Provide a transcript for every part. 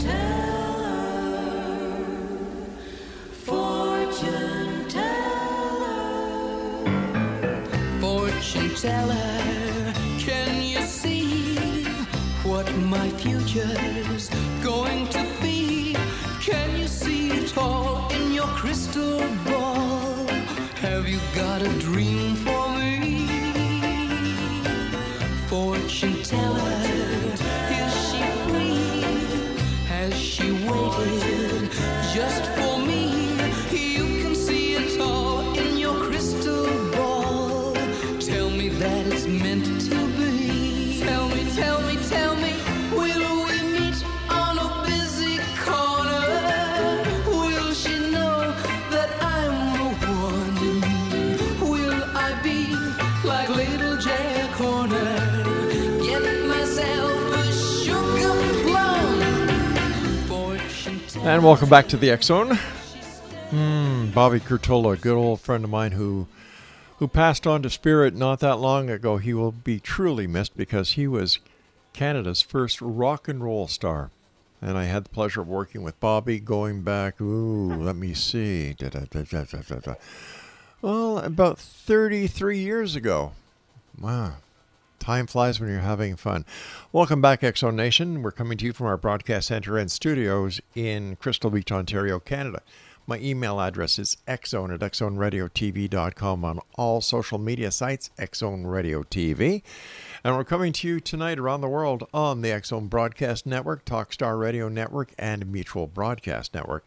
teller. Fortune teller. Fortune teller, can you see what my future's going to be? Can you see it all in your crystal ball? Have you got a dream for me? Fortune teller, is she free? Has she waited just for me? You can see it all in your crystal ball. Tell me that it's meant to be. Tell me, tell me, tell me, will we meet on a busy corner? Will she know that I'm the one? Will I be like little Jack Horner? Get myself a sugar plum. And welcome back to the X Zone. Bobby Curtola, a good old friend of mine who passed on to spirit not that long ago. He will be truly missed because he was Canada's first rock and roll star. And I had the pleasure of working with Bobby going back, let me see, well, about 33 years ago. Wow. Time flies when you're having fun. Welcome back, X Zone Nation. We're coming to you from our broadcast center and studios in Crystal Beach, Ontario, Canada. My email address is xzone at xzoneradiotv.com on all social media sites, xzoneradiotv. And we're coming to you tonight around the world on the X Zone Broadcast Network, Talkstar Radio Network, and Mutual Broadcast Network.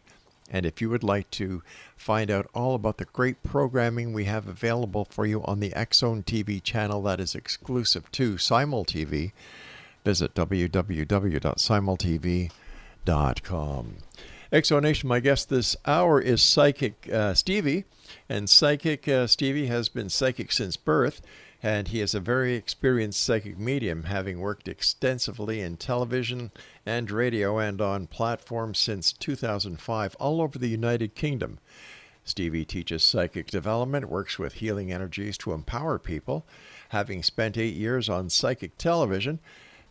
And if you would like to find out all about the great programming we have available for you on the X Zone TV channel that is exclusive to SimulTV, visit www.simultv.com. X Zone Nation, my guest this hour is Psychic Stevie, and Psychic Stevie has been psychic since birth, and he is a very experienced psychic medium, having worked extensively in television and radio and on platforms since 2005 all over the United Kingdom. Stevie teaches psychic development, works with healing energies to empower people, having spent 8 years on psychic television,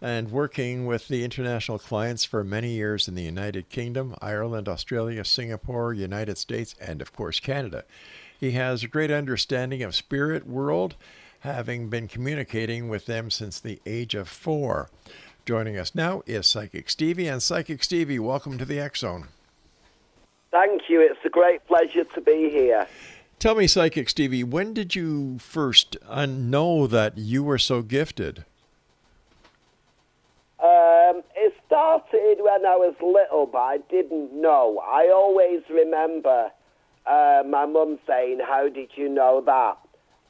and working with the international clients for many years in the United Kingdom, Ireland, Australia, Singapore, United States, and of course Canada. He has a great understanding of spirit world, having been communicating with them since the age of 4. Joining us now is Psychic Stevie. And Psychic Stevie, welcome to the X Zone. Thank you. It's a great pleasure to be here. Tell me, Psychic Stevie, when did you first know that you were so gifted? It started when I was little, but I didn't know. I always remember my mum saying, "How did you know that?"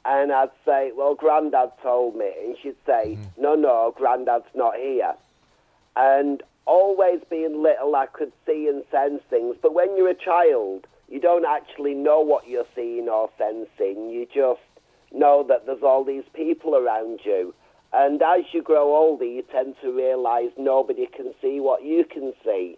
And I'd say, "Well, Grandad told me." And she'd say, No, Grandad's not here. And always being little, I could see and sense things. But when you're a child, you don't actually know what you're seeing or sensing. You just know that there's all these people around you. And as you grow older, you tend to realise nobody can see what you can see.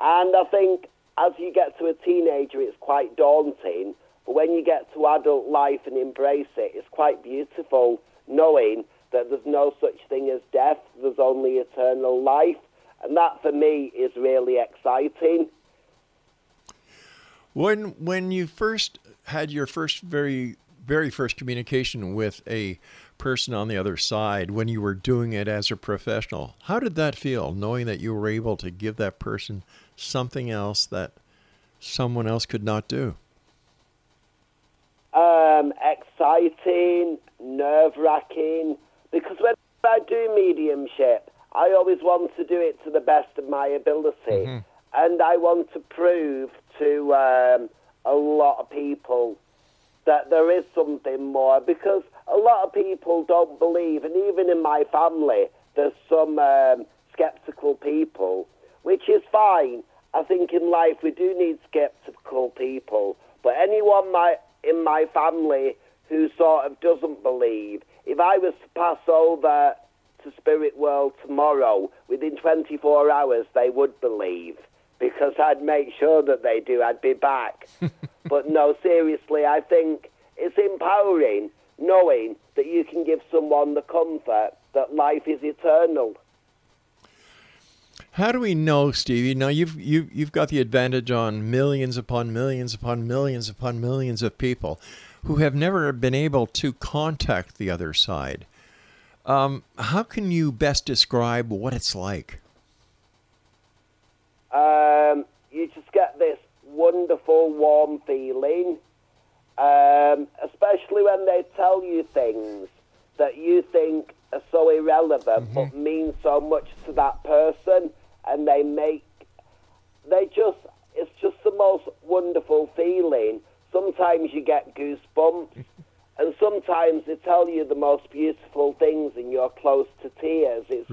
And I think as you get to a teenager, it's quite daunting. But when you get to adult life and embrace it, it's quite beautiful knowing that there's no such thing as death. There's only eternal life. And that, for me, is really exciting. When you first had your first very first communication with a person on the other side, when you were doing it as a professional, how did that feel, knowing that you were able to give that person something else that someone else could not do? exciting, nerve-wracking, because when I do mediumship, I always want to do it to the best of my ability. Mm-hmm. And I want to prove to a lot of people that there is something more, because a lot of people don't believe, and even in my family, there's some sceptical people, which is fine. I think in life we do need sceptical people, but anyone in my family who sort of doesn't believe, if I was to pass over to Spirit World tomorrow, within 24 hours they would believe, because I'd make sure that they do, I'd be back. But no, seriously, I think it's empowering knowing that you can give someone the comfort that life is eternal. How do we know, Stevie? Now, you've got the advantage on millions upon millions upon millions upon millions of people who have never been able to contact the other side. How can you best describe what it's like? You just get this wonderful, warm feeling, especially when they tell you things that you think are so irrelevant, mm-hmm. but mean so much to that person, and it's just the most wonderful feeling. Sometimes you get goosebumps, and sometimes they tell you the most beautiful things and you're close to tears. It's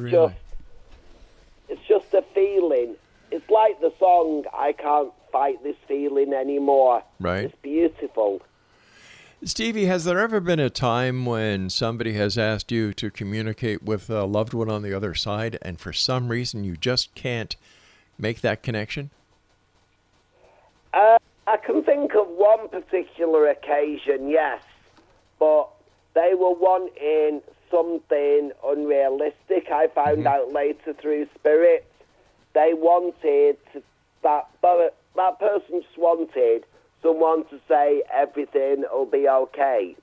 just a feeling. It's like the song, I Can't Fight This Feeling Anymore. Right. It's beautiful. Stevie, has there ever been a time when somebody has asked you to communicate with a loved one on the other side, and for some reason you just can't make that connection? I can think of one particular occasion, yes. But they were wanting something unrealistic. I found mm-hmm. out later through Spirit. They wanted that person just wanted someone to say everything will be okay.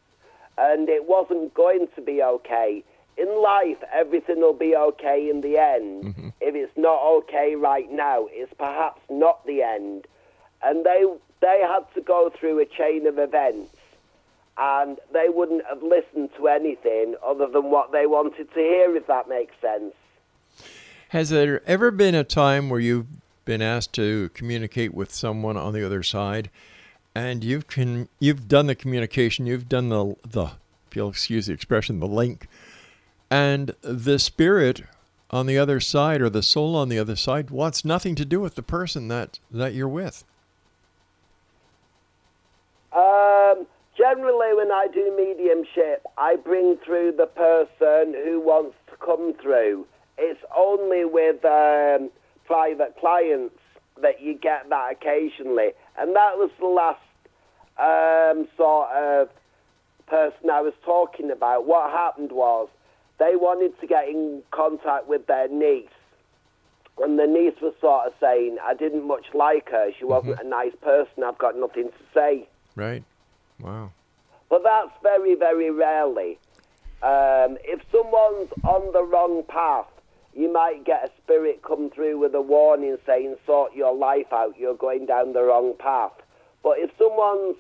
And it wasn't going to be okay. In life, everything will be okay in the end. Mm-hmm. If it's not okay right now, it's perhaps not the end. And they had to go through a chain of events, and they wouldn't have listened to anything other than what they wanted to hear, if that makes sense. Has there ever been a time where you've been asked to communicate with someone on the other side, and you've done the communication, you've done the if you'll excuse the expression, the link, and the spirit on the other side, or the soul on the other side, wants nothing to do with the person that you're with? Generally, when I do mediumship, I bring through the person who wants to come through. It's only with private clients that you get that occasionally. And that was the last sort of person I was talking about. What happened was they wanted to get in contact with their niece. And the niece was sort of saying, I didn't much like her. She wasn't mm-hmm. a nice person. I've got nothing to say. Right. Wow. But that's very, very rarely. If someone's on the wrong path, you might get a spirit come through with a warning saying, sort your life out, you're going down the wrong path. But if someone's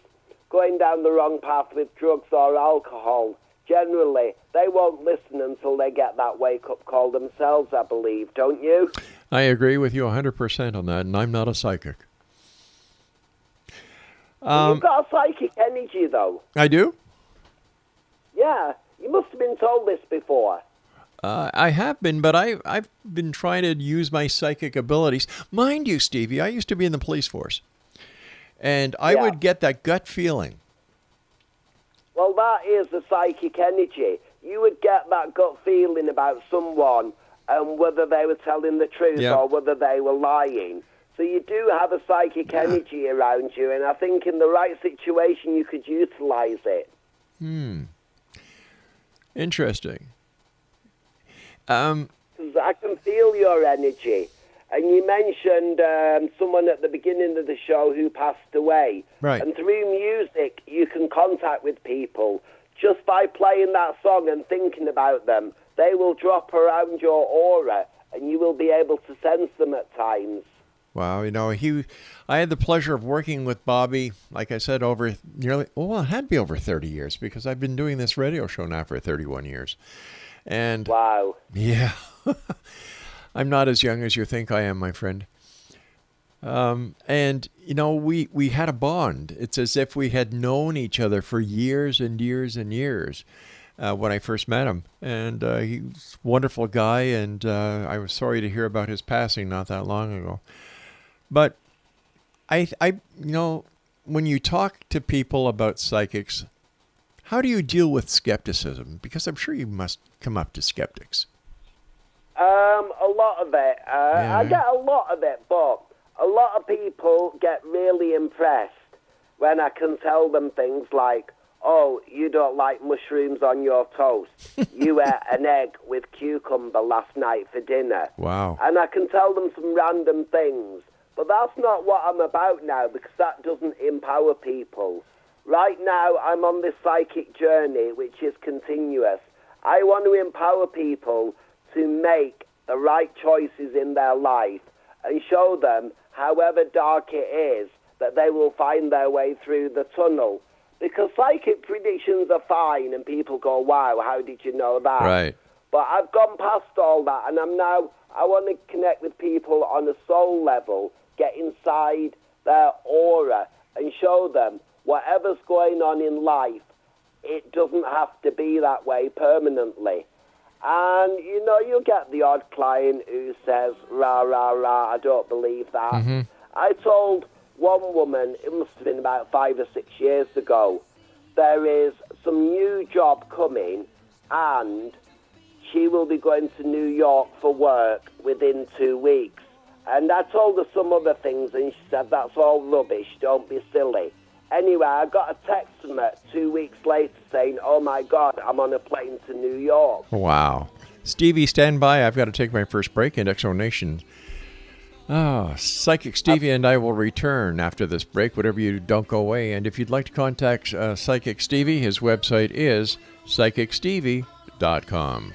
going down the wrong path with drugs or alcohol, generally, they won't listen until they get that wake-up call themselves, I believe, don't you? I agree with you 100% on that, and I'm not a psychic. You've got a psychic energy, though. I do? Yeah. You must have been told this before. I have been, but I've been trying to use my psychic abilities. Mind you, Stevie, I used to be in the police force, and I would get that gut feeling. Well, that is the psychic energy. You would get that gut feeling about someone and whether they were telling the truth or whether they were lying. So you do have a psychic energy around you, and I think in the right situation you could utilize it. Interesting. I can feel your energy. And you mentioned someone at the beginning of the show who passed away. Right. And through music, you can contact with people. Just by playing that song and thinking about them, they will drop around your aura, and you will be able to sense them at times. Wow, you know, I had the pleasure of working with Bobby, like I said, over nearly, well, it had to be over 30 years because I've been doing this radio show now for 31 years. And wow. Yeah. I'm not as young as you think I am, my friend. And, you know, we had a bond. It's as if we had known each other for years and years and years when I first met him. And he was a wonderful guy, and I was sorry to hear about his passing not that long ago. But I you know, when you talk to people about psychics, how do you deal with skepticism? Because I'm sure you must come up to skeptics. A lot of it. Yeah. I get a lot of it, but a lot of people get really impressed when I can tell them things like, oh, you don't like mushrooms on your toast. You ate an egg with cucumber last night for dinner. Wow. And I can tell them some random things. But that's not what I'm about now, because that doesn't empower people. Right now, I'm on this psychic journey, which is continuous. I want to empower people to make the right choices in their life and show them, however dark it is, that they will find their way through the tunnel. Because psychic predictions are fine, and people go, wow, how did you know that? Right. But I've gone past all that, and I want to connect with people on a soul level, get inside their aura, and show them whatever's going on in life, it doesn't have to be that way permanently. And, you know, you get the odd client who says, rah, rah, rah, I don't believe that. Mm-hmm. I told one woman, it must have been about 5 or 6 years ago, there is some new job coming and she will be going to New York for work within 2 weeks. And I told her some other things and she said, that's all rubbish, don't be silly. Anyway, I got a text from her 2 weeks later saying, oh, my God, I'm on a plane to New York. Wow. Stevie, stand by. I've got to take my first break in X Zone Nation. Oh, Psychic Stevie and I will return after this break, whatever you don't go away. And if you'd like to contact Psychic Stevie, his website is psychicstevie.com.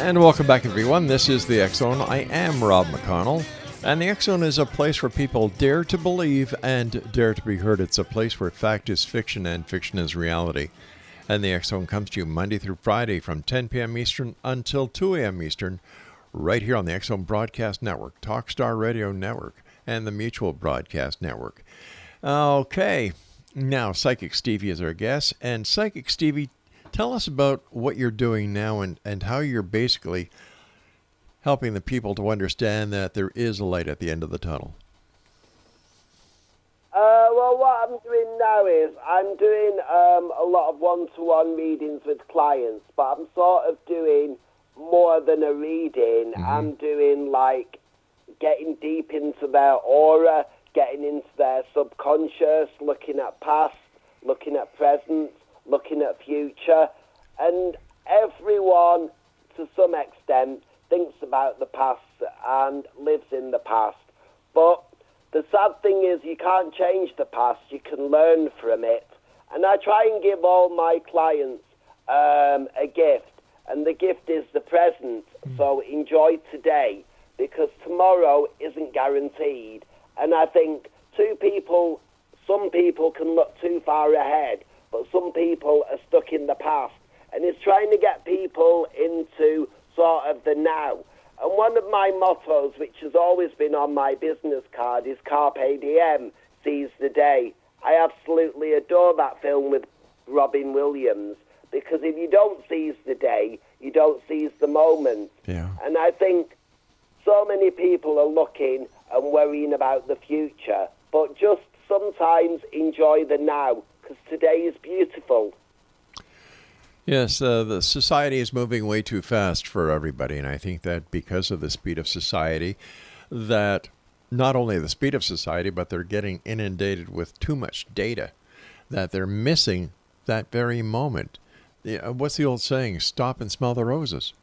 And welcome back, everyone. This is the X Zone. I am Rob McConnell, and the X Zone is a place where people dare to believe and dare to be heard. It's a place where fact is fiction and fiction is reality. And the X Zone comes to you Monday through Friday from 10 p.m. Eastern until 2 a.m. Eastern, right here on the X Zone Broadcast Network, Talkstar Radio Network, and the Mutual Broadcast Network. Okay, now Psychic Stevie is our guest, and Psychic Stevie, tell us about what you're doing now and how you're basically helping the people to understand that there is a light at the end of the tunnel. Well, what I'm doing now is I'm doing a lot of one-to-one readings with clients, but I'm sort of doing more than a reading. Mm-hmm. I'm doing, like, getting deep into their aura, getting into their subconscious, looking at past, looking at present, looking at future, and everyone to some extent thinks about the past and lives in the past. But the sad thing is you can't change the past, you can learn from it. And I try and give all my clients a gift, and the gift is the present. So enjoy today, because tomorrow isn't guaranteed. And I think some people can look too far ahead, but some people are stuck in the past. And it's trying to get people into sort of the now. And one of my mottos, which has always been on my business card, is Carpe Diem, seize the day. I absolutely adore that film with Robin Williams, because if you don't seize the day, you don't seize the moment. Yeah. And I think so many people are looking and worrying about the future, but just sometimes enjoy the now, because today is beautiful. Yes, the society is moving way too fast for everybody, and I think that because of the speed of society, that not only the speed of society, but they're getting inundated with too much data, that they're missing that very moment. What's the old saying? Stop and smell the roses.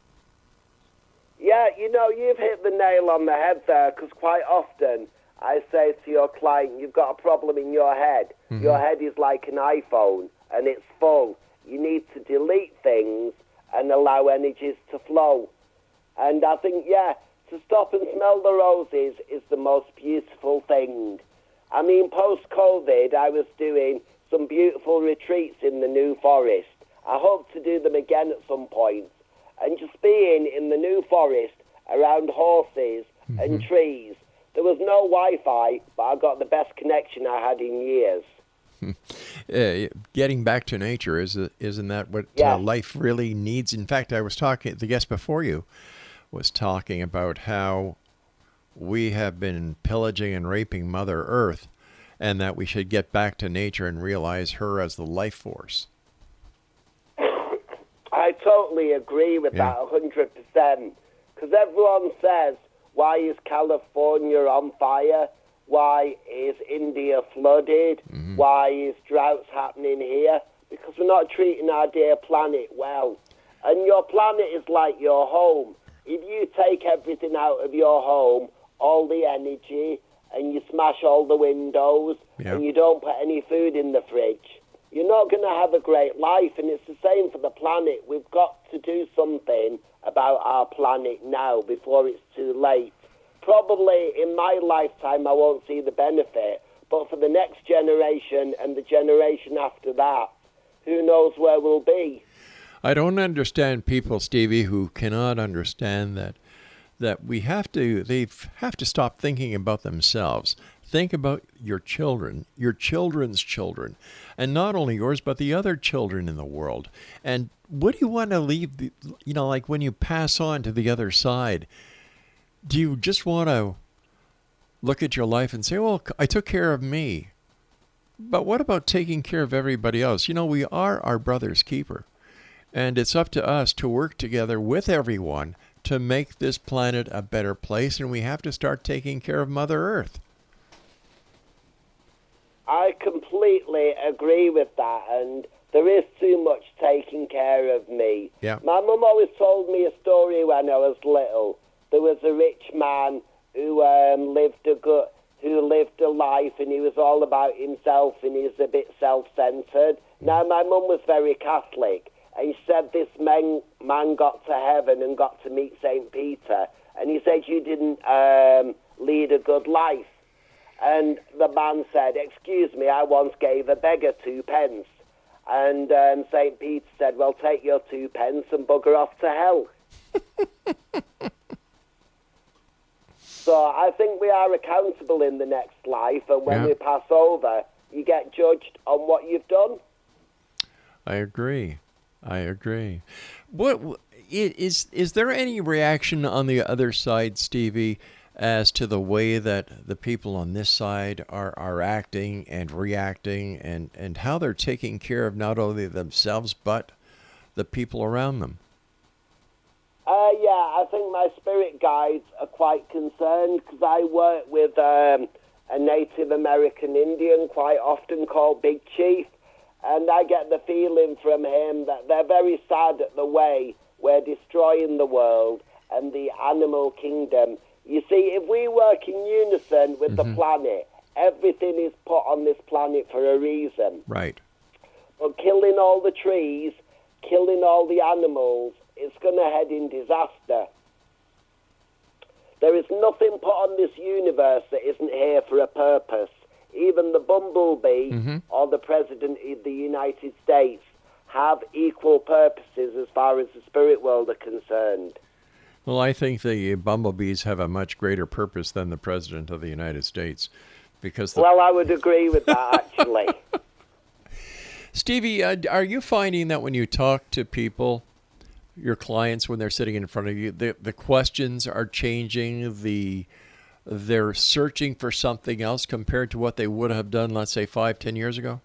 Yeah, you know, you've hit the nail on the head there, because quite often I say to your client, you've got a problem in your head. Mm-hmm. Your head is like an iPhone, and it's full. You need to delete things and allow energies to flow. And I think, yeah, to stop and smell the roses is the most beautiful thing. I mean, post-COVID, I was doing some beautiful retreats in the New Forest. I hope to do them again at some point. And just being in the New Forest around horses mm-hmm. and trees, there was no Wi-Fi, but I got the best connection I had in years. Getting back to nature, isn't that what life really needs? In fact, I was talking, the guest before you was talking about how we have been pillaging and raping Mother Earth, and that we should get back to nature and realize her as the life force. I totally agree with that 100%, because everyone says, why is California on fire? Why is India flooded? Mm-hmm. Why is droughts happening here? Because we're not treating our dear planet well. And your planet is like your home. If you take everything out of your home, all the energy, and you smash all the windows, and you don't put any food in the fridge, you're not going to have a great life. And it's the same for the planet. We've got to do something about our planet now before it's too late. Probably in my lifetime, I won't see the benefit, but for the next generation and the generation after that, who knows where we'll be. I don't understand people, Stevie, who cannot understand that they have to stop thinking about themselves. Think about your children, your children's children, and not only yours, but the other children in the world. And what do you want to leave, like when you pass on to the other side? Do you just want to look at your life and say, well, I took care of me. But what about taking care of everybody else? We are our brother's keeper. And it's up to us to work together with everyone to make this planet a better place. And we have to start taking care of Mother Earth. I completely agree with that. And there is too much taking care of me. Yeah. My mum always told me a story when I was little. There was a rich man who lived a life, and he was all about himself, and he was a bit self-centred. Now, my mum was very Catholic, and she said this man got to heaven and got to meet St. Peter, and he said, you didn't lead a good life. And the man said, excuse me, I once gave a beggar 2 pence. And St. Peter said, well, take your 2 pence and bugger off to hell. So I think we are accountable in the next life, and when we pass over, you get judged on what you've done. I agree. What is there any reaction on the other side, Stevie, as to the way that the people on this side are acting and reacting, and how they're taking care of not only themselves but the people around them? I think my spirit guides are quite concerned, because I work with a Native American Indian quite often called Big Chief, and I get the feeling from him that they're very sad at the way we're destroying the world and the animal kingdom. You see, if we work in unison with the planet, everything is put on this planet for a reason. Right. But killing all the trees, killing all the animals, it's going to head in disaster. There is nothing put on this universe that isn't here for a purpose. Even the bumblebee or the President of the United States have equal purposes as far as the spirit world are concerned. Well, I think the bumblebees have a much greater purpose than the President of the United States. Because well, I would agree with that, actually. Stevie, are you finding that when you talk to people, your clients, when they're sitting in front of you, the questions are changing, they're searching for something else compared to what they would have done, let's say, 5, 10 years ago?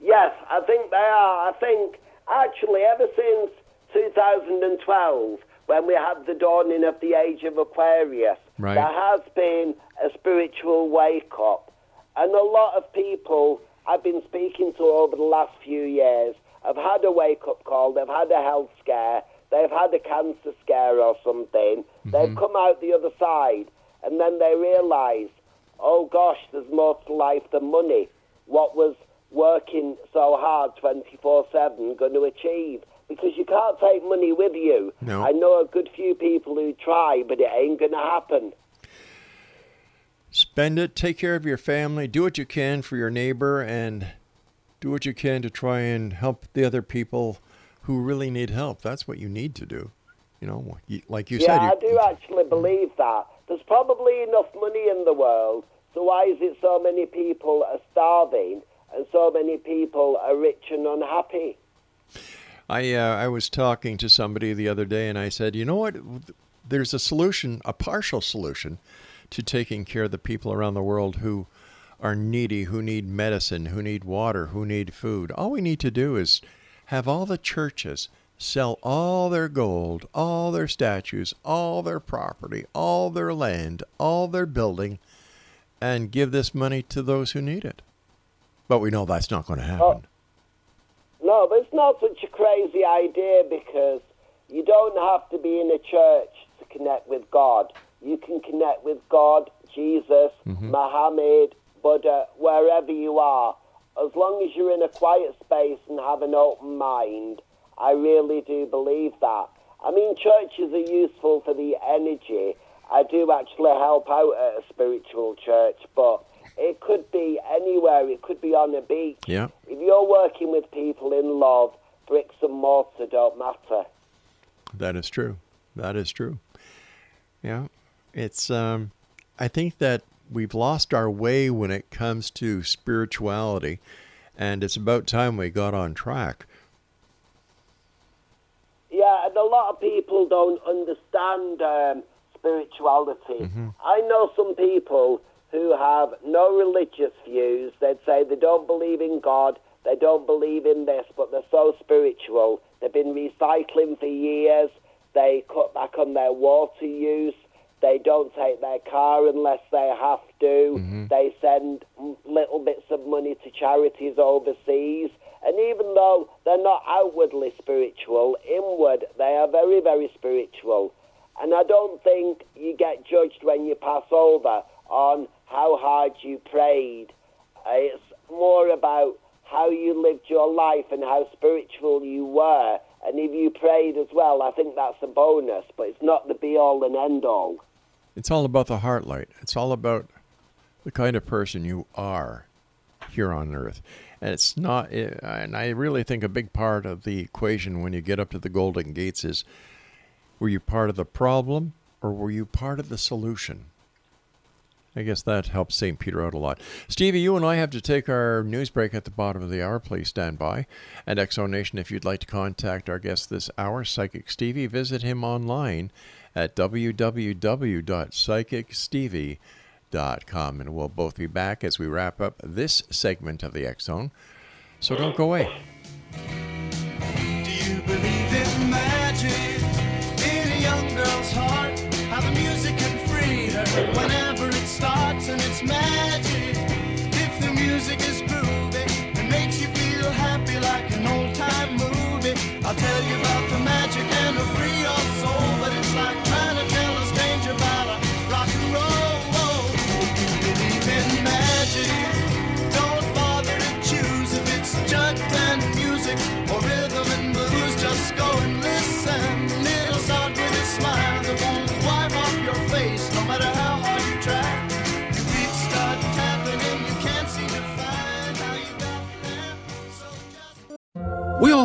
Yes, I think they are. I think, actually, ever since 2012, when we had the dawning of the Age of Aquarius, right, there has been a spiritual wake-up. And a lot of people I've been speaking to over the last few years have had a wake-up call, they've had a health scare, they've had a cancer scare or something, they've come out the other side, and then they realise, oh gosh, there's more to life than money. What was working so hard 24/7 going to achieve? Because you can't take money with you. No. I know a good few people who try, but it ain't going to happen. Spend it, take care of your family, do what you can for your neighbor, and do what you can to try and help the other people who really need help. That's what you need to do. You know, like you said. Yeah, I do actually believe that. There's probably enough money in the world, so why is it so many people are starving and so many people are rich and unhappy? I was talking to somebody the other day, and I said, you know what, there's a solution, a partial solution, to taking care of the people around the world who are needy, who need medicine, who need water, who need food. All we need to do is have all the churches sell all their gold, all their statues, all their property, all their land, all their building, and give this money to those who need it. But we know that's not going to happen. Oh. No, but it's not such a crazy idea, because you don't have to be in a church to connect with God. You can connect with God, Jesus, Muhammad, Buddha, wherever you are. As long as you're in a quiet space and have an open mind, I really do believe that. I mean, churches are useful for the energy. I do actually help out at a spiritual church, but it could be anywhere. It could be on a beach. Yeah. If you're working with people in love, bricks and mortar don't matter. That is true. That is true. Yeah. It's. I think that we've lost our way when it comes to spirituality, and it's about time we got on track. Yeah, and a lot of people don't understand spirituality. I know some people who have no religious views. They'd say they don't believe in God, they don't believe in this, but they're so spiritual. They've been recycling for years, they cut back on their water use, they don't take their car unless they have to, they send little bits of money to charities overseas, and even though they're not outwardly spiritual, inward they are very, very spiritual. And I don't think you get judged when you pass over on how hard you prayed. It's more about how you lived your life and how spiritual you were. And if you prayed as well, I think that's a bonus, but it's not the be-all and end-all. It's all about the heart light. It's all about the kind of person you are here on Earth. And it's not. And I really think a big part of the equation when you get up to the Golden Gates is, were you part of the problem or were you part of the solution? I guess that helps St. Peter out a lot. Stevie, you and I have to take our news break at the bottom of the hour. Please stand by. And X Zone Nation, if you'd like to contact our guest this hour, Psychic Stevie, visit him online at www.psychicstevie.com. And we'll both be back as we wrap up this segment of the X Zone. So don't go away. Do you believe in magic in a young girl's heart? How the music can free her whenever starts, and it's magic. If the music is groovy, it makes you feel happy like an old-time movie. I'll tell you about the magic and the free your soul, but it's like trying to tell a stranger about a rock and roll. Believe in magic, don't bother to choose if it's junk and music or rhythm and blues. Just go and listen, it'll start with a smile that won't wipe off your face. We all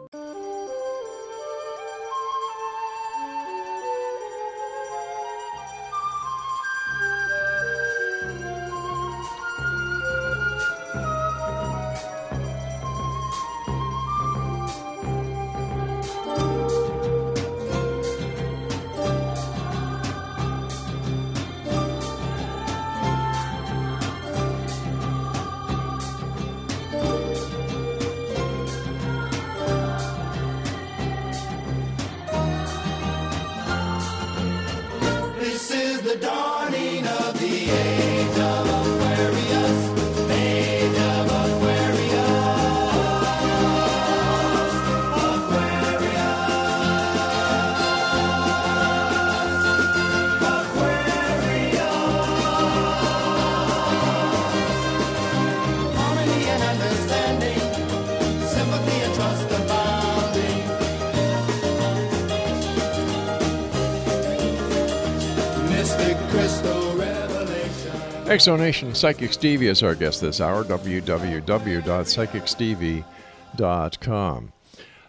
X Zone Nation, Psychic Stevie is our guest this hour, www.psychicstevie.com.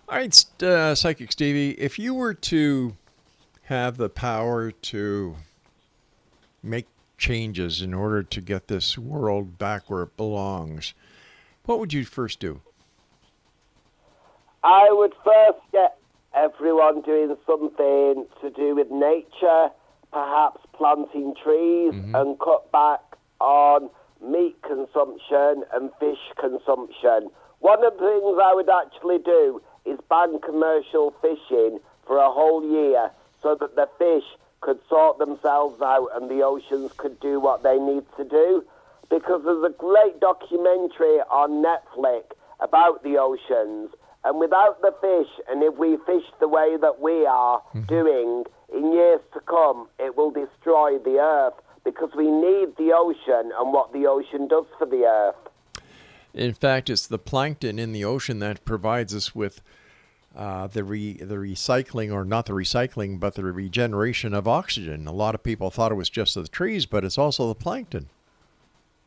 All right, Psychic Stevie, if you were to have the power to make changes in order to get this world back where it belongs, what would you first do? I would first get everyone doing something to do with nature, perhaps planting trees, and cut back on meat consumption and fish consumption. One of the things I would actually do is ban commercial fishing for a whole year so that the fish could sort themselves out and the oceans could do what they need to do. Because there's a great documentary on Netflix about the oceans, and without the fish, and if we fish the way that we are doing, in years to come, it will destroy the earth, because we need the ocean and what the ocean does for the earth. In fact, it's the plankton in the ocean that provides us with the regeneration of oxygen. A lot of people thought it was just the trees, but it's also the plankton.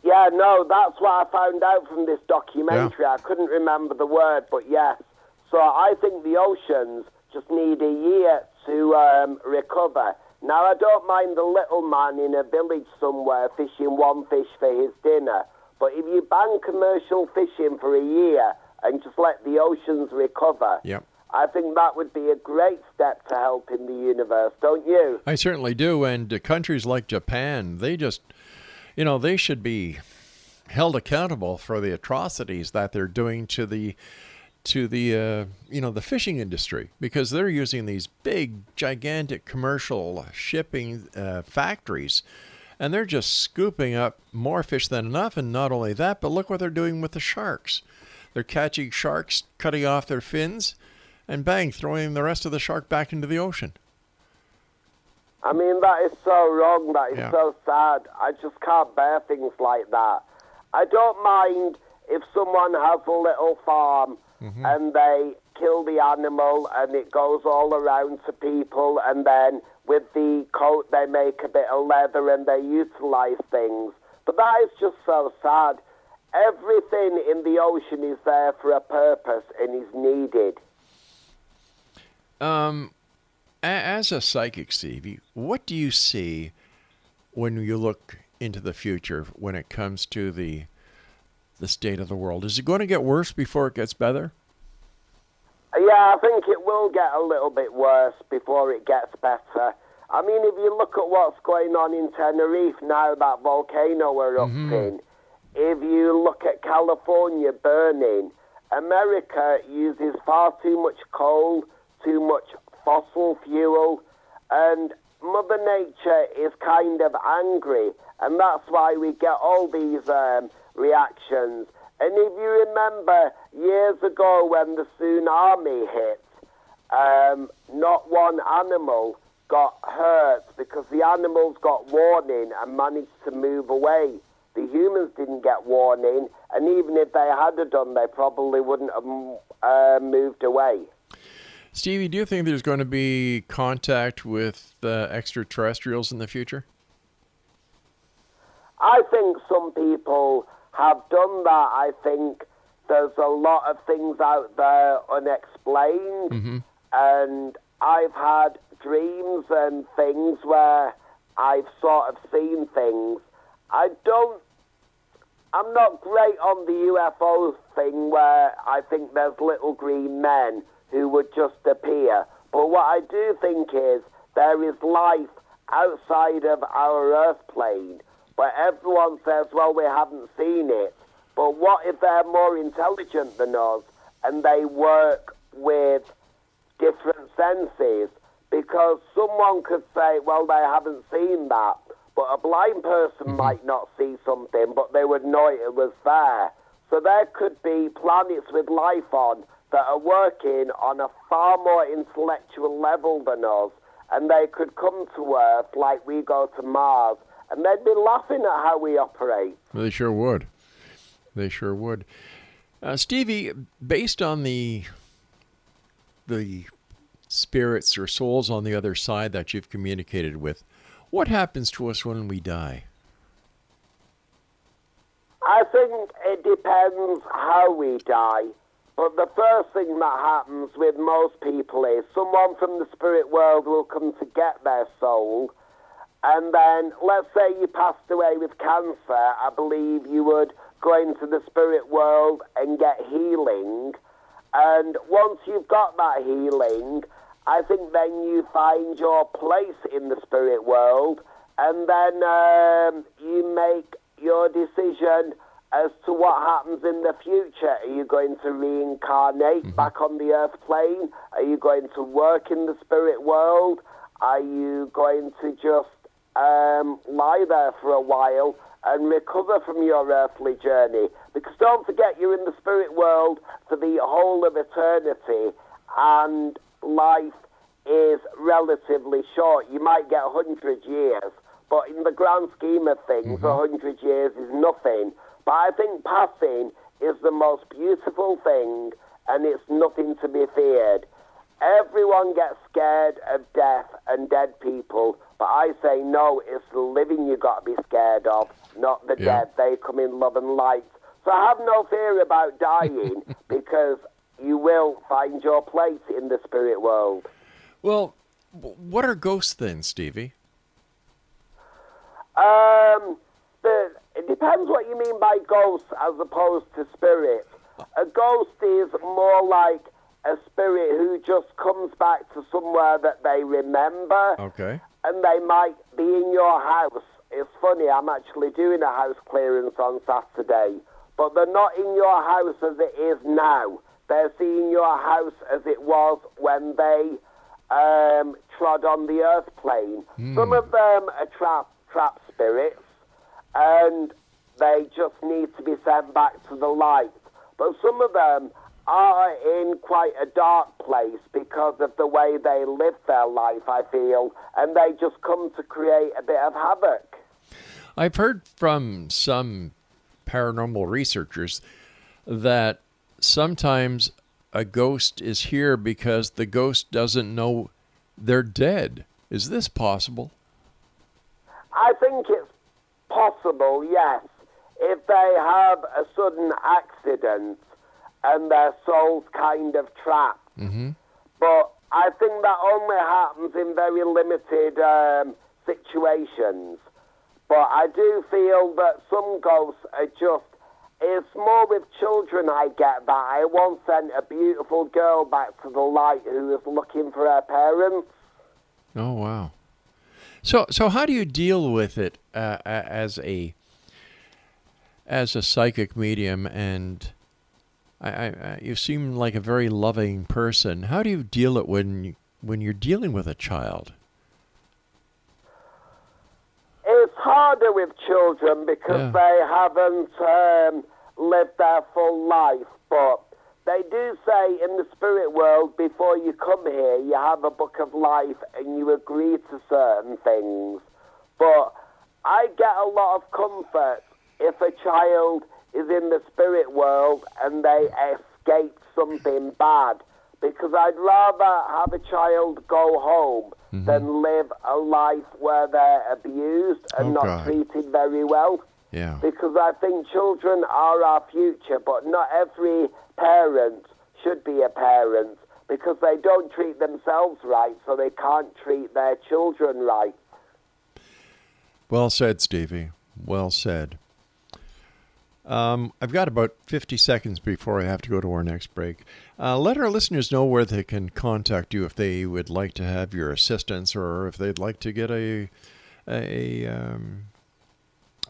Yeah, no, that's what I found out from this documentary. Yeah. I couldn't remember the word, but yes. So I think the oceans just need a year to recover. Now, I don't mind the little man in a village somewhere fishing one fish for his dinner, but if you ban commercial fishing for a year and just let the oceans recover, I think that would be a great step to help in the universe, don't you? I certainly do, and countries like Japan, they just, they should be held accountable for the atrocities that they're doing to the fishing industry, because they're using these big, gigantic commercial shipping factories, and they're just scooping up more fish than enough. And not only that, but look what they're doing with the sharks. They're catching sharks, cutting off their fins, and bang, throwing the rest of the shark back into the ocean. I mean, that is so wrong. That is so sad. I just can't bear things like that. I don't mind if someone has a little farm and they kill the animal and it goes all around to people, and then with the coat they make a bit of leather and they utilise things. But that is just so sad. Everything in the ocean is there for a purpose and is needed. As a psychic, Stevie, what do you see when you look into the future when it comes to the state of the world? Is it going to get worse before it gets better? Yeah, I think it will get a little bit worse before it gets better. I mean, if you look at what's going on in Tenerife now, that volcano erupting, if you look at California burning, America uses far too much coal, too much fossil fuel, and Mother Nature is kind of angry, and that's why we get all these reactions. And if you remember years ago when the tsunami hit, not one animal got hurt because the animals got warning and managed to move away. The humans didn't get warning, and even if they had done, they probably wouldn't have moved away. Stevie, do you think there's going to be contact with extraterrestrials in the future? I think some people have done that. I think there's a lot of things out there unexplained, mm-hmm. and I've had dreams and things where I've sort of seen things. I'm not great on the UFO thing where I think there's little green men who would just appear. But what I do think is there is life outside of our Earth plane, but everyone says, well, we haven't seen it. But what if they're more intelligent than us and they work with different senses? Because someone could say, well, they haven't seen that. But a blind person mm-hmm. might not see something, but they would know it was there. So there could be planets with life on that are working on a far more intellectual level than us, and they could come to Earth like we go to Mars, and they'd be laughing at how we operate. They sure would. They sure would. Stevie, based on the spirits or souls on the other side that you've communicated with, what happens to us when we die? I think it depends how we die. But the first thing that happens with most people is someone from the spirit world will come to get their soul. And then, let's say you passed away with cancer, I believe you would go into the spirit world and get healing. And once you've got that healing, I think then you find your place in the spirit world, and then you make your decision as to what happens in the future. Are you going to reincarnate mm-hmm. back on the Earth plane? Are you going to work in the spirit world? Are you going to just lie there for a while and recover from your earthly journey? Because don't forget, you're in the spirit world for the whole of eternity, and life is relatively short. You might get 100 years, but in the grand scheme of things, mm-hmm. 100 years is nothing. But I think passing is the most beautiful thing, and it's nothing to be feared. Everyone gets scared of death and dead people, but I say no, it's the living you got to be scared of, not the dead. They come in love and light. So have no fear about dying, because you will find your place in the spirit world. Well, what are ghosts then, Stevie? It depends what you mean by ghosts as opposed to spirit. A ghost is more like a spirit who just comes back to somewhere that they remember. Okay. And they might be in your house. It's funny, I'm actually doing a house clearance on Saturday. But they're not in your house as it is now. They're seeing your house as it was when they trod on the Earth plane. Mm. Some of them are trap spirits, and they just need to be sent back to the light. But some of them are in quite a dark place because of the way they live their life, I feel, and they just come to create a bit of havoc. I've heard from some paranormal researchers that sometimes a ghost is here because the ghost doesn't know they're dead. Is this possible? I think it's possible, yes. If they have a sudden accident and their soul's kind of trapped. Mm-hmm. But I think that only happens in very limited situations. But I do feel that some ghosts are just... It's more with children, I get that. I once sent a beautiful girl back to the light who was looking for her parents. Oh, wow. So how do you deal with it as a psychic medium? And I you seem like a very loving person. How do you deal it when you're dealing with a child? It's harder with children because they haven't lived their full life, but They do say in the spirit world, before you come here, you have a book of life and you agree to certain things. But I get a lot of comfort if a child is in the spirit world and they escape something bad, because I'd rather have a child go home mm-hmm. than live a life where they're abused and treated very well. Yeah. Because I think children are our future, but not every parent should be a parent, because they don't treat themselves right, so they can't treat their children right. Well said, Stevie. Well said. I've got about 50 seconds before I have to go to our next break. Let our listeners know where they can contact you if they would like to have your assistance, or if they'd like to get a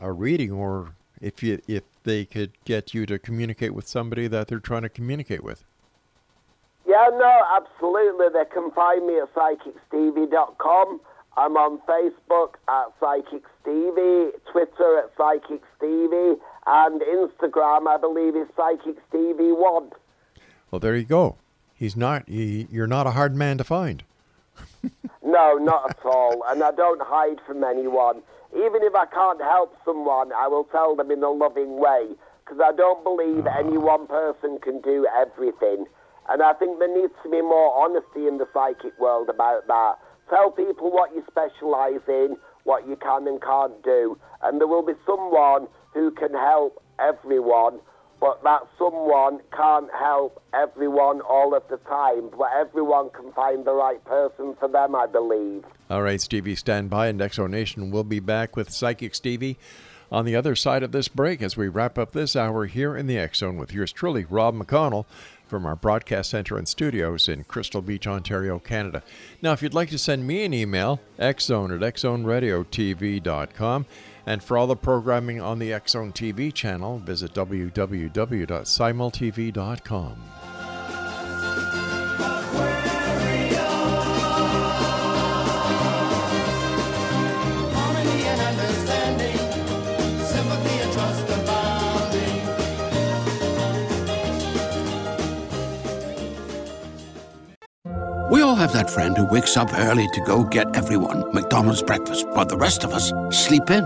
reading, or if they could get you to communicate with somebody that they're trying to communicate with. Yeah, no, absolutely. They can find me at psychicstevie.com. I'm on Facebook at Psychic Stevie, Twitter at Psychic Stevie, and Instagram, I believe, is Psychic Stevie 1. Well, there you go. You're not a hard man to find. No, not at all. And I don't hide from anyone. Even if I can't help someone, I will tell them in a loving way, because I don't believe any one person can do everything. And I think there needs to be more honesty in the psychic world about that. Tell people what you specialise in, what you can and can't do, and there will be someone who can help everyone, but that someone can't help everyone all of the time. But everyone can find the right person for them, I believe. All right, Stevie, stand by, and X Zone Nation will be back with Psychic Stevie on the other side of this break as we wrap up this hour here in the X Zone with yours truly, Rob McConnell, from our broadcast center and studios in Crystal Beach, Ontario, Canada. Now, if you'd like to send me an email, xzone at xzoneradiotv.com. And for all the programming on the X Zone TV channel, visit www.simultv.com. We all have that friend who wakes up early to go get everyone McDonald's breakfast, while the rest of us sleep in.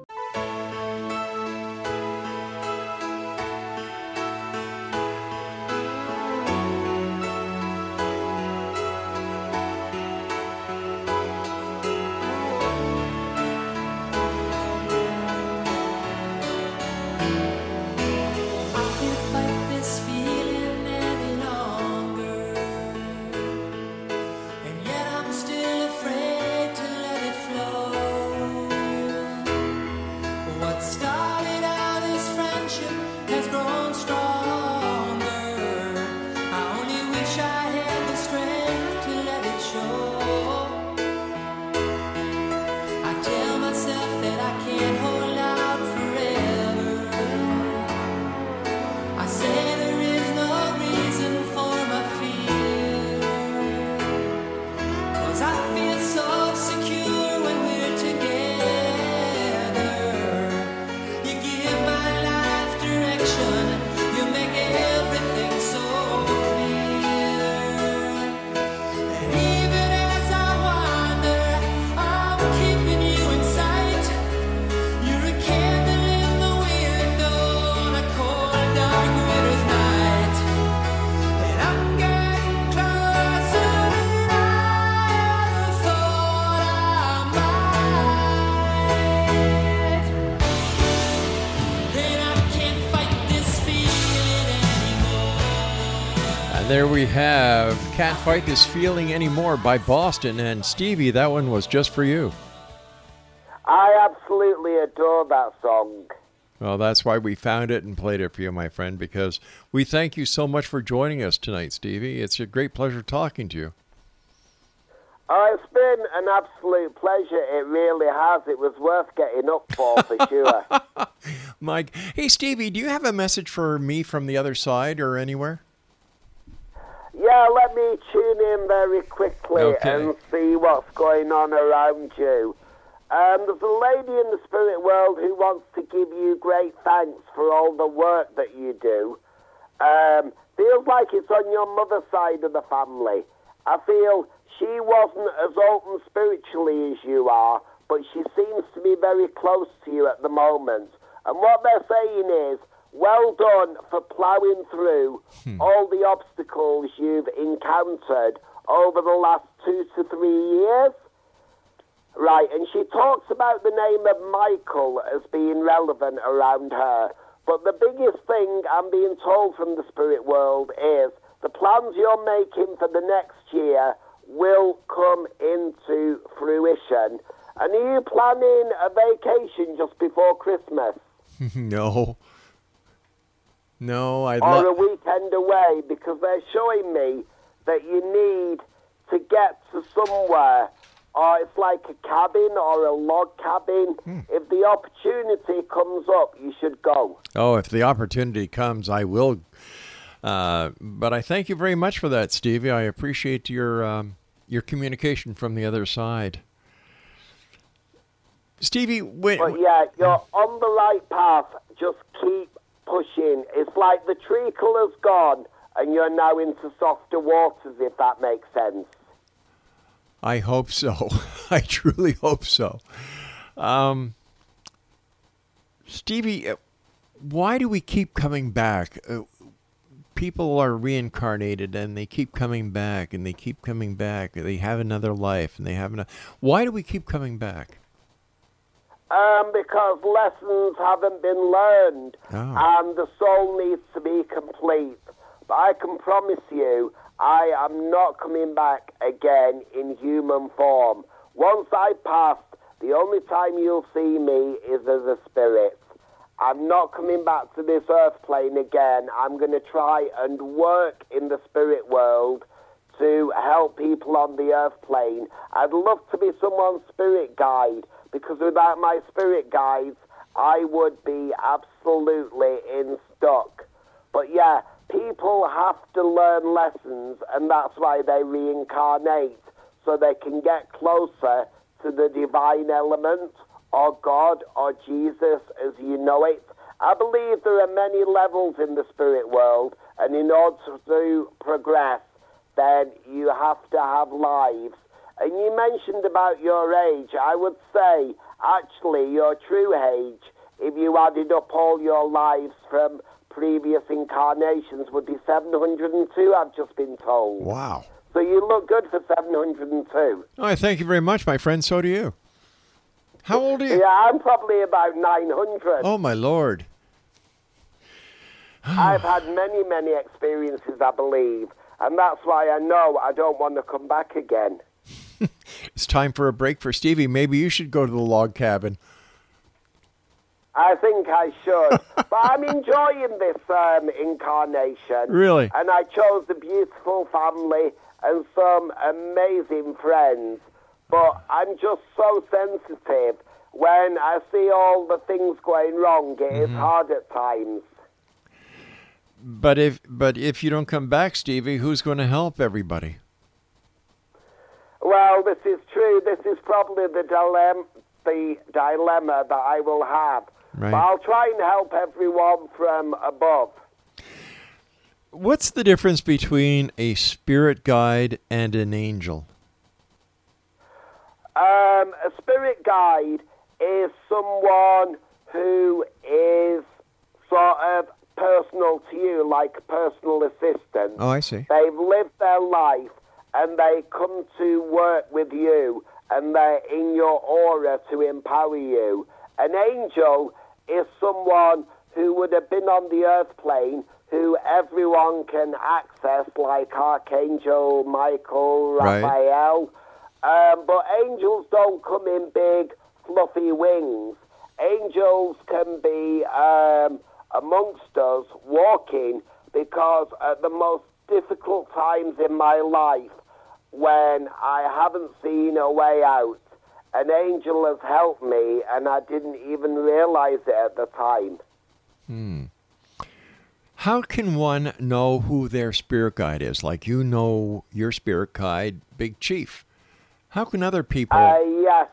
There we have Can't Fight This Feeling Anymore by Boston. And Stevie, that one was just for you. I absolutely adore that song. Well, that's why we found it and played it for you, my friend, because we thank you so much for joining us tonight, Stevie. It's a great pleasure talking to you. Oh, it's been an absolute pleasure. It really has. It was worth getting up for sure. Mike, hey, Stevie, do you have a message for me from the other side or anywhere? Yeah, let me tune in very quickly and see what's going on around you. There's a lady in the spirit world who wants to give you great thanks for all the work that you do. Feels like it's on your mother's side of the family. I feel she wasn't as open spiritually as you are, but she seems to be very close to you at the moment. And what they're saying is, well done for ploughing through all the obstacles you've encountered over the last 2 to 3 years. Right, and she talks about the name of Michael as being relevant around her. But the biggest thing I'm being told from the spirit world is the plans you're making for the next year will come into fruition. And are you planning a vacation just before Christmas? No. No, Or a weekend away, because they're showing me that you need to get to somewhere, or it's like a cabin or a log cabin. If the opportunity comes up, you should go. Oh, if the opportunity comes, I will. But I thank you very much for that, Stevie. I appreciate your communication from the other side. Stevie, But yeah, you're on the right path. Just keep pushing. It's like the treacle has gone and you're now into softer waters, if that makes sense. I hope so. I truly hope so. Stevie, why do we keep coming back? People are reincarnated and they keep coming back and they keep coming back. They have another life and they have another. Why do we keep coming back? Because lessons haven't been learned and the soul needs to be complete. But I can promise you, I am not coming back again in human form. Once I passed, the only time you'll see me is as a spirit. I'm not coming back to this earth plane again. I'm going to try and work in the spirit world to help people on the earth plane. I'd love to be someone's spirit guide, because without my spirit guides, I would be absolutely in stock. But yeah, people have to learn lessons, and that's why they reincarnate, so they can get closer to the divine element, or God, or Jesus as you know it. I believe there are many levels in the spirit world, and in order to progress, then you have to have lives. And you mentioned about your age. I would say, actually, your true age, if you added up all your lives from previous incarnations, would be 702, I've just been told. Wow. So you look good for 702. Oh, thank you very much, my friend. So do you. How old are you? Yeah, I'm probably about 900. Oh, my Lord. I've had many, many experiences, I believe. And that's why I know I don't want to come back again. It's time for a break for Stevie. Maybe you should go to the log cabin. I think I should. But I'm enjoying this incarnation. Really? And I chose a beautiful family and some amazing friends. But I'm just so sensitive. When I see all the things going wrong, it is hard at times. But if you don't come back, Stevie, who's going to help everybody? Well, this is true. This is probably the dilemma that I will have. Right. But I'll try and help everyone from above. What's the difference between a spirit guide and an angel? A spirit guide is someone who is sort of personal to you, like a personal assistant. Oh, I see. They've lived their life, and they come to work with you, and they're in your aura to empower you. An angel is someone who would have been on the earth plane, who everyone can access, like Archangel Michael, Raphael. Right. But angels don't come in big, fluffy wings. Angels can be amongst us, walking, because at the most difficult times in my life, when I haven't seen a way out. An angel has helped me, and I didn't even realize it at the time. Hmm. How can one know who their spirit guide is? Like, you know your spirit guide, Big Chief. How can other people... Yes.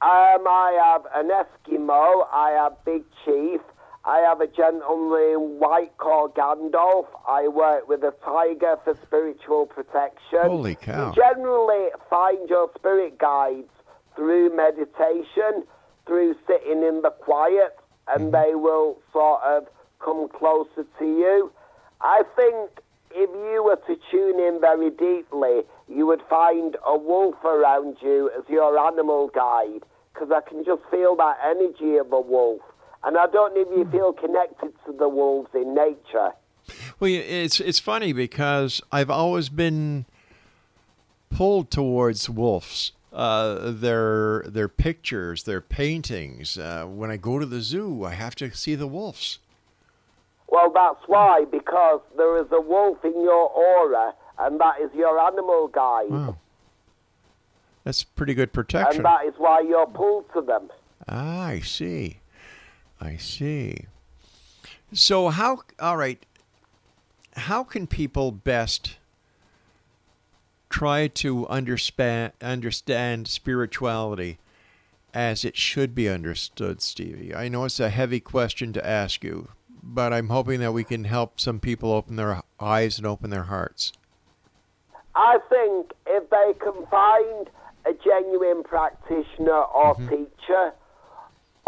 I have an Eskimo. I have Big Chief. I have a gentleman in white called Gandalf. I work with a tiger for spiritual protection. Holy cow. You generally find your spirit guides through meditation, through sitting in the quiet, and they will sort of come closer to you. I think if you were to tune in very deeply, you would find a wolf around you as your animal guide, because I can just feel that energy of a wolf. And I don't know if you feel connected to the wolves in nature. Well, it's funny because I've always been pulled towards wolves. Their pictures, their paintings. When I go to the zoo, I have to see the wolves. Well, that's why, because there is a wolf in your aura, and that is your animal guide. Wow. That's pretty good protection. And that is why you're pulled to them. Ah, I see. I see. So how can people best try to understand spirituality as it should be understood, Stevie? I know it's a heavy question to ask you, but I'm hoping that we can help some people open their eyes and open their hearts. I think if they can find a genuine practitioner or teacher,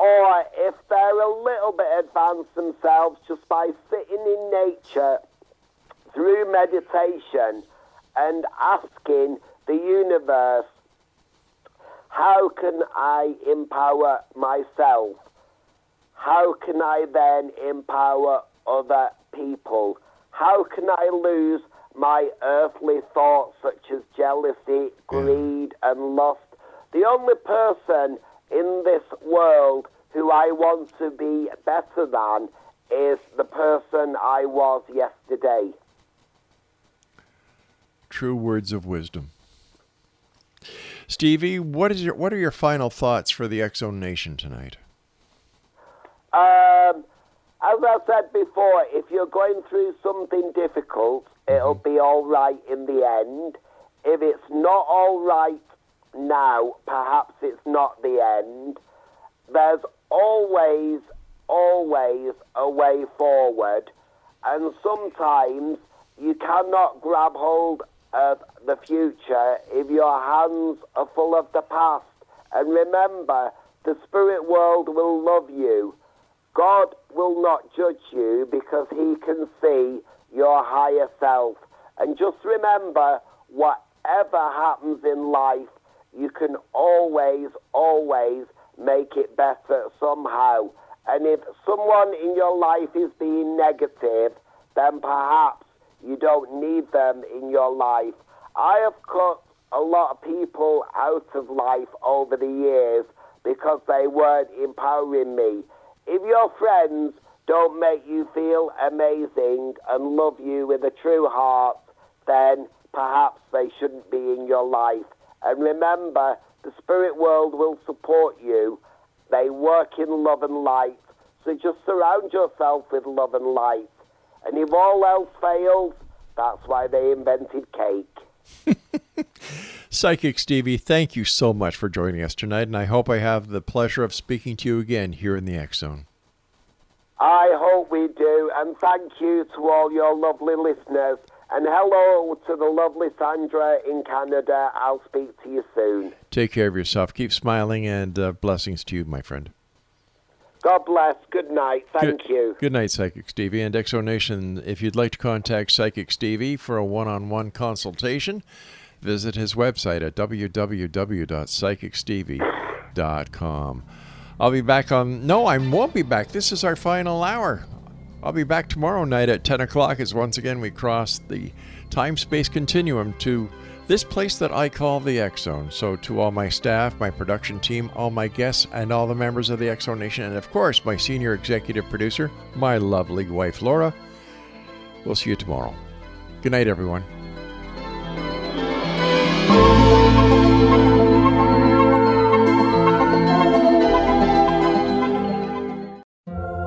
or if they're a little bit advanced themselves, just by sitting in nature through meditation and asking the universe, how can I empower myself? How can I then empower other people? How can I lose my earthly thoughts such as jealousy, greed, and lust? The only person in this world who I want to be better than is the person I was yesterday. True words of wisdom. Stevie, what are your final thoughts for the X Zone Nation tonight? As I said before, if you're going through something difficult, it'll be all right in the end. If it's not all right now, perhaps it's not the end. There's always, always a way forward, and sometimes you cannot grab hold of the future if your hands are full of the past. And remember, the spirit world will love you. God will not judge you because he can see your higher self. And just remember, whatever happens in life, you can always, always make it better somehow. And if someone in your life is being negative, then perhaps you don't need them in your life. I have cut a lot of people out of life over the years because they weren't empowering me. If your friends don't make you feel amazing and love you with a true heart, then perhaps they shouldn't be in your life. And remember, the spirit world will support you. They work in love and light. So just surround yourself with love and light. And if all else fails, that's why they invented cake. Psychic Stevie, thank you so much for joining us tonight, and I hope I have the pleasure of speaking to you again here in the X Zone. I hope we do, and thank you to all your lovely listeners. And hello to the lovely Sandra in Canada. I'll speak to you soon. Take care of yourself. Keep smiling, and blessings to you, my friend. God bless. Good night. Thank you. Good night, Psychic Stevie. And X Zone Nation, if you'd like to contact Psychic Stevie for a one-on-one consultation, visit his website at www.psychicstevie.com. I'll be back on... No, I won't be back. This is our final hour. I'll be back tomorrow night at 10 o'clock as once again we cross the time-space continuum to this place that I call the X Zone. So to all my staff, my production team, all my guests, and all the members of the X Zone Nation, and of course, my senior executive producer, my lovely wife, Laura. We'll see you tomorrow. Good night, everyone.